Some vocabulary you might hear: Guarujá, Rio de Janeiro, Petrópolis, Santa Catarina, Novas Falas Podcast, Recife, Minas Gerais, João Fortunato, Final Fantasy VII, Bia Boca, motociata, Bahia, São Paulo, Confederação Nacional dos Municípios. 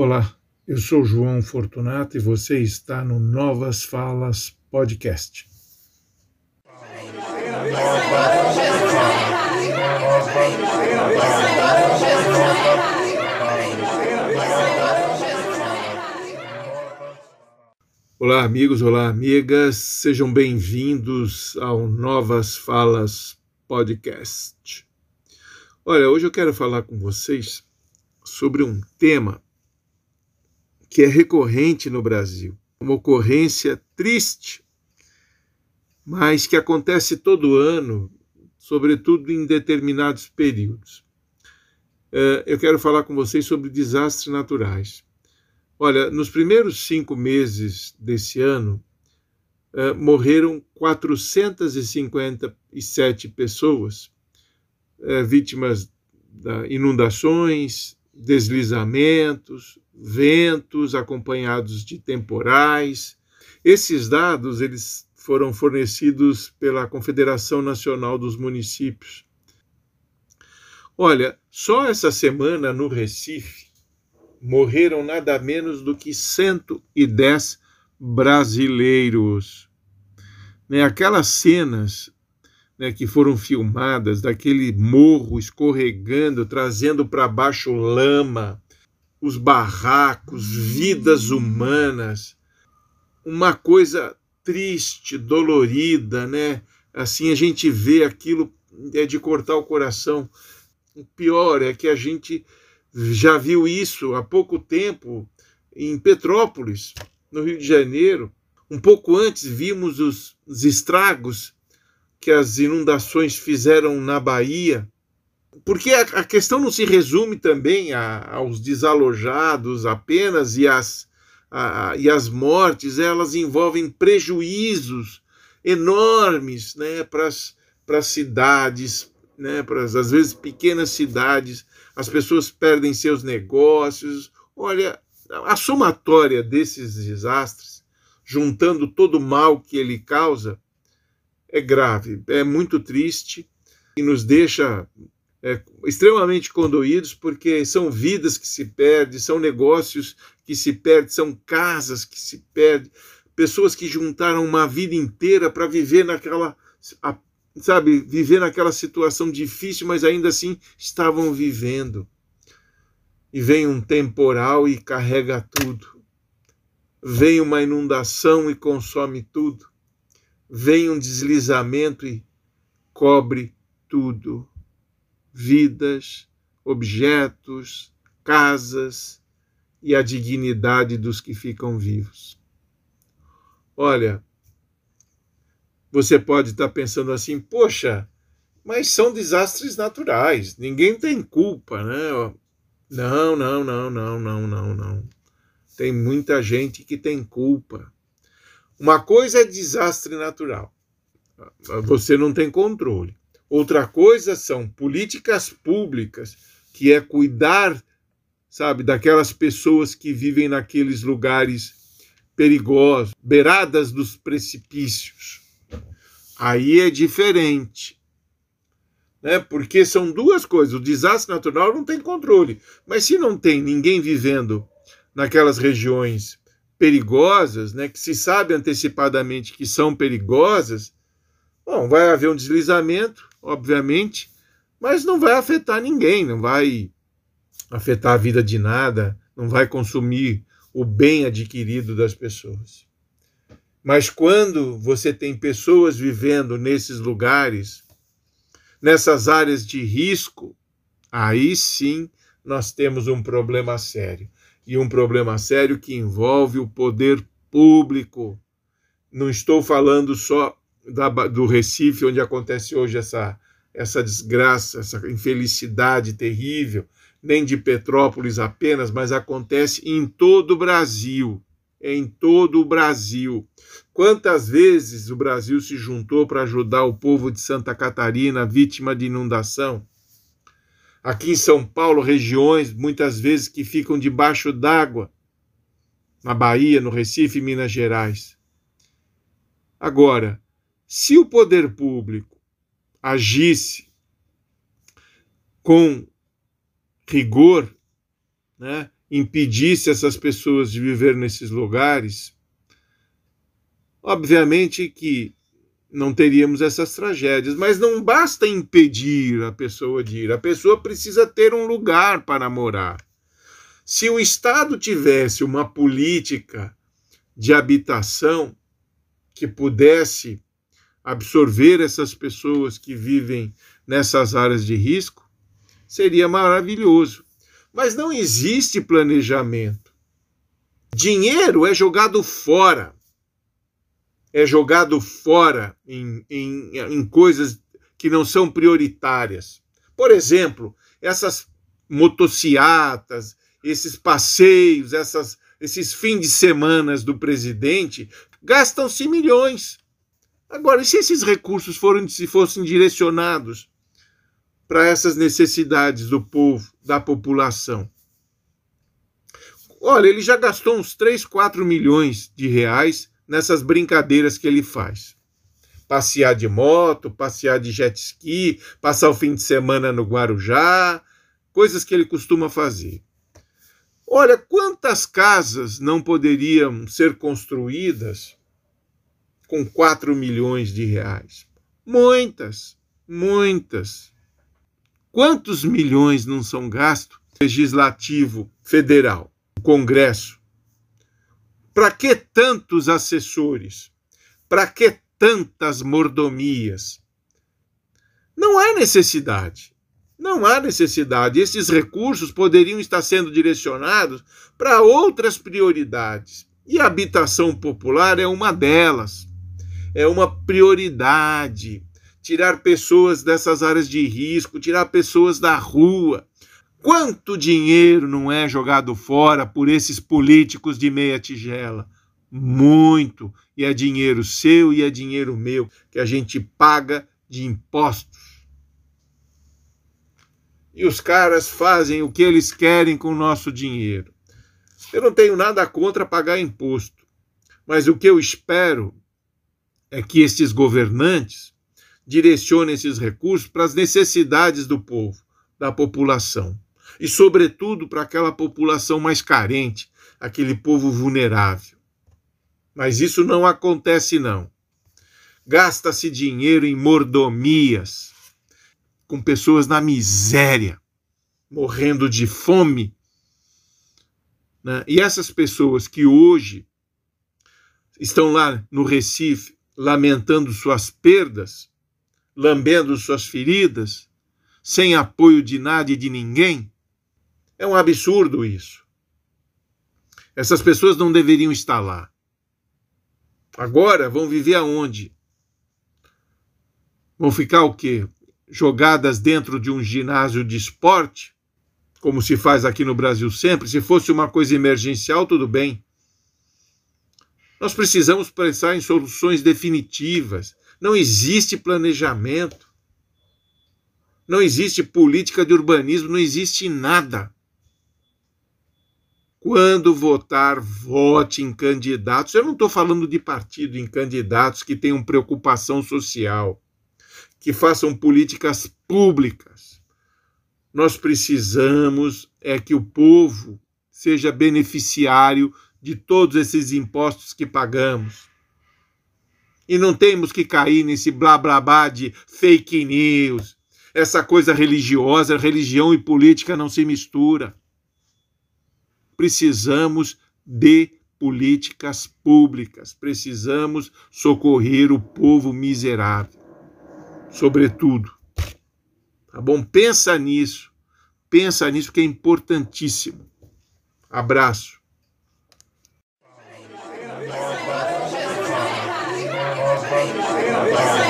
Olá, eu sou João Fortunato e você está no Novas Falas Podcast. Olá, amigos, olá, amigas, sejam bem-vindos ao Novas Falas Podcast. Olha, hoje eu quero falar com vocês sobre um tema que é recorrente no Brasil, uma ocorrência triste, mas que acontece todo ano, sobretudo em determinados períodos. Eu quero falar com vocês sobre desastres naturais. Olha, nos primeiros 5 meses desse ano, morreram 457 pessoas, vítimas de inundações, deslizamentos, ventos acompanhados de temporais. Esses dados eles foram fornecidos pela Confederação Nacional dos Municípios. Olha, só essa semana no Recife morreram nada menos do que 110 brasileiros. Aquelas cenas que foram filmadas, daquele morro escorregando, trazendo para baixo lama, os barracos, vidas humanas, uma coisa triste, dolorida, Assim, a gente vê aquilo, é de cortar o coração. O pior é que a gente já viu isso há pouco tempo em Petrópolis, no Rio de Janeiro. Um pouco antes vimos os estragos que as inundações fizeram na Bahia, porque a questão não se resume também aos desalojados apenas e às mortes. Elas envolvem prejuízos enormes para as cidades, para as, às vezes, pequenas cidades. As pessoas perdem seus negócios. Olha, a somatória desses desastres, juntando todo o mal que ele causa, é grave, é muito triste e nos deixa extremamente condoídos, porque são vidas que se perdem, são negócios que se perdem, são casas que se perdem, pessoas que juntaram uma vida inteira para viver naquela, viver naquela situação difícil, mas ainda assim estavam vivendo. E vem um temporal e carrega tudo. Vem uma inundação e consome tudo. Vem um deslizamento e cobre tudo. Vidas, objetos, casas e a dignidade dos que ficam vivos. Olha, você pode estar pensando assim, poxa, mas são desastres naturais, ninguém tem culpa, né? Não. Tem muita gente que tem culpa. Uma coisa é desastre natural, você não tem controle. Outra coisa são políticas públicas, que é cuidar, daquelas pessoas que vivem naqueles lugares perigosos, beiradas dos precipícios. Aí é diferente, porque são duas coisas. O desastre natural não tem controle, mas se não tem ninguém vivendo naquelas regiões perigosas, que se sabe antecipadamente que são perigosas, bom, vai haver um deslizamento, obviamente, mas não vai afetar ninguém, não vai afetar a vida de nada, não vai consumir o bem adquirido das pessoas. Mas quando você tem pessoas vivendo nesses lugares, nessas áreas de risco, aí sim nós temos um problema sério. E um problema sério que envolve o poder público. Não estou falando só do Recife, onde acontece hoje essa desgraça, essa infelicidade terrível, nem de Petrópolis apenas, mas acontece em todo o Brasil. Em todo o Brasil. Quantas vezes o Brasil se juntou para ajudar o povo de Santa Catarina, vítima de inundação? Aqui em São Paulo, regiões muitas vezes que ficam debaixo d'água, na Bahia, no Recife, Minas Gerais. Agora, se o poder público agisse com rigor, né, impedisse essas pessoas de viver nesses lugares, obviamente que não teríamos essas tragédias. Mas não basta impedir a pessoa de ir, a pessoa precisa ter um lugar para morar. Se o Estado tivesse uma política de habitação que pudesse absorver essas pessoas que vivem nessas áreas de risco, seria maravilhoso. Mas não existe planejamento. Dinheiro é jogado fora. É jogado fora em coisas que não são prioritárias. Por exemplo, essas motociatas, esses passeios, esses fins de semana do presidente, gastam-se milhões. Agora, e se esses recursos fossem direcionados para essas necessidades do povo, da população? Olha, ele já gastou uns 3, 4 milhões de reais nessas brincadeiras que ele faz. Passear de moto, passear de jet ski, passar o fim de semana no Guarujá, coisas que ele costuma fazer. Olha, quantas casas não poderiam ser construídas com 4 milhões de reais? Muitas, muitas. Quantos milhões não são gastos no Legislativo Federal, no Congresso? Para que tantos assessores? Para que tantas mordomias? Não há necessidade. Não há necessidade. Esses recursos poderiam estar sendo direcionados para outras prioridades. E a habitação popular é uma delas. É uma prioridade. Tirar pessoas dessas áreas de risco, tirar pessoas da rua. Quanto dinheiro não é jogado fora por esses políticos de meia tigela? Muito. E é dinheiro seu e é dinheiro meu, que a gente paga de impostos. E os caras fazem o que eles querem com o nosso dinheiro. Eu não tenho nada contra pagar imposto, mas o que eu espero é que esses governantes direcione esses recursos para as necessidades do povo, da população. E, sobretudo, para aquela população mais carente, aquele povo vulnerável. Mas isso não acontece, não. Gasta-se dinheiro em mordomias, com pessoas na miséria, morrendo de fome, né? E essas pessoas que hoje estão lá no Recife, lamentando suas perdas, lambendo suas feridas, sem apoio de nada e de ninguém. É um absurdo isso. Essas pessoas não deveriam estar lá. Agora vão viver aonde? Vão ficar o quê? Jogadas dentro de um ginásio de esporte, como se faz aqui no Brasil sempre? Se fosse uma coisa emergencial, tudo bem. Nós precisamos pensar em soluções definitivas. Não existe planejamento, não existe política de urbanismo, não existe nada. Quando votar, vote em candidatos. Eu não estou falando de partido, em candidatos que tenham preocupação social, que façam políticas públicas. Nós precisamos é que o povo seja beneficiário de todos esses impostos que pagamos. E não temos que cair nesse blá blá blá de fake news, essa coisa religiosa. Religião e política não se mistura. Precisamos de políticas públicas, precisamos socorrer o povo miserável, sobretudo. Tá bom? Pensa nisso que é importantíssimo. Abraço. All right.